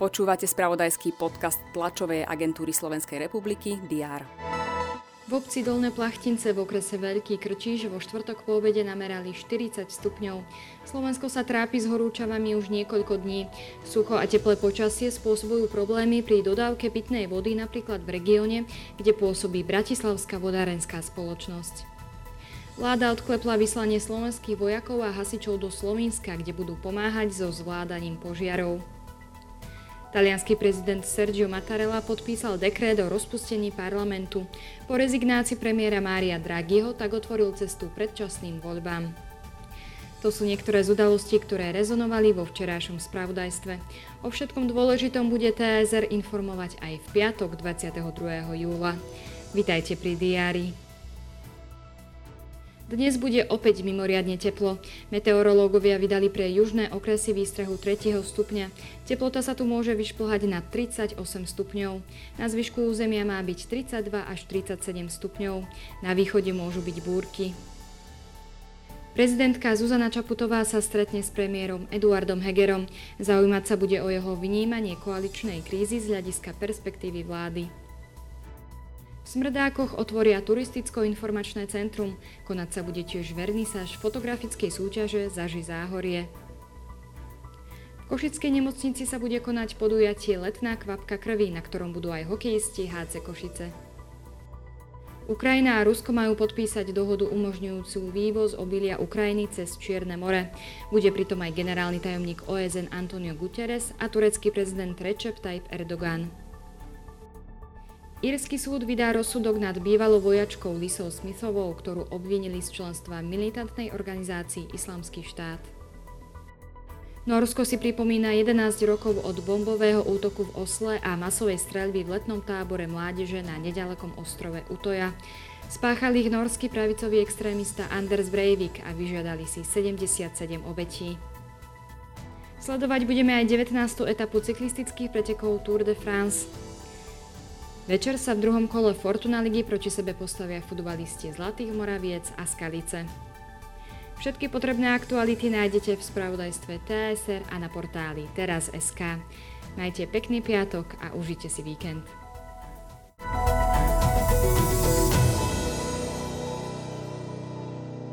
Počúvate spravodajský podcast tlačovej agentúry Slovenskej republiky DR. V obci Dolné Plachtince v okrese Veľký Krtíš vo štvrtok po obede namerali 40 stupňov. Slovensko sa trápi s horúčavami už niekoľko dní. Sucho a teplé počasie spôsobujú problémy pri dodávke pitnej vody napríklad v regióne, kde pôsobí Bratislavská vodárenská spoločnosť. Vláda odklepla vyslanie slovenských vojakov a hasičov do Slovinska, kde budú pomáhať so zvládaním požiarov. Taliansky prezident Sergio Mattarella podpísal dekret o rozpustení parlamentu. Po rezignácii premiéra Mária Draghiho tak otvoril cestu predčasným voľbám. To sú niektoré z udalostí, ktoré rezonovali vo včerajšom spravodajstve. O všetkom dôležitom bude TSR informovať aj v piatok 22. júla. Vitajte pri diári. Dnes bude opäť mimoriadne teplo. Meteorológovia vydali pre južné okresy výstrahu 3. stupňa. Teplota sa tu môže vyšplhať na 38 stupňov. Na zvyšku územia má byť 32 až 37 stupňov. Na východe môžu byť búrky. Prezidentka Zuzana Čaputová sa stretne s premiérom Eduardom Hegerom. Zaujímať sa bude o jeho vnímanie koaličnej krízy z hľadiska perspektívy vlády. V Smrdákoch otvoria turisticko-informačné centrum. Konať sa bude tiež vernisáž fotografickej súťaže Zaži Záhorie. V košickej nemocnici sa bude konať podujatie Letná kvapka krvi, na ktorom budú aj hokejisti HC Košice. Ukrajina a Rusko majú podpísať dohodu umožňujúcu vývoz obilia Ukrajiny cez Čierne more. Bude pritom aj generálny tajomník OSN Antonio Guterres a turecký prezident Recep Tayyip Erdogan. Írsky súd vydá rozsudok nad bývalou vojačkou Lisou Smithovou, ktorú obvinili z členstva militantnej organizácii Islamský štát. Norsko si pripomína 11 rokov od bombového útoku v Osle a masovej streľby v letnom tábore mládeže na nedalekom ostrove Utøya. Spáchal ich norský pravicový extrémista Anders Breivik a vyžiadali si 77 obetí. Sledovať budeme aj 19. etapu cyklistických pretekov Tour de France. Večer sa v druhom kole Fortuna ligy proti sebe postavia futbalisti Zlatých Moraviec a Skalice. Všetky potrebné aktuality nájdete v spravodajstve TSR a na portáli teraz.sk. Majte pekný piatok a užite si víkend.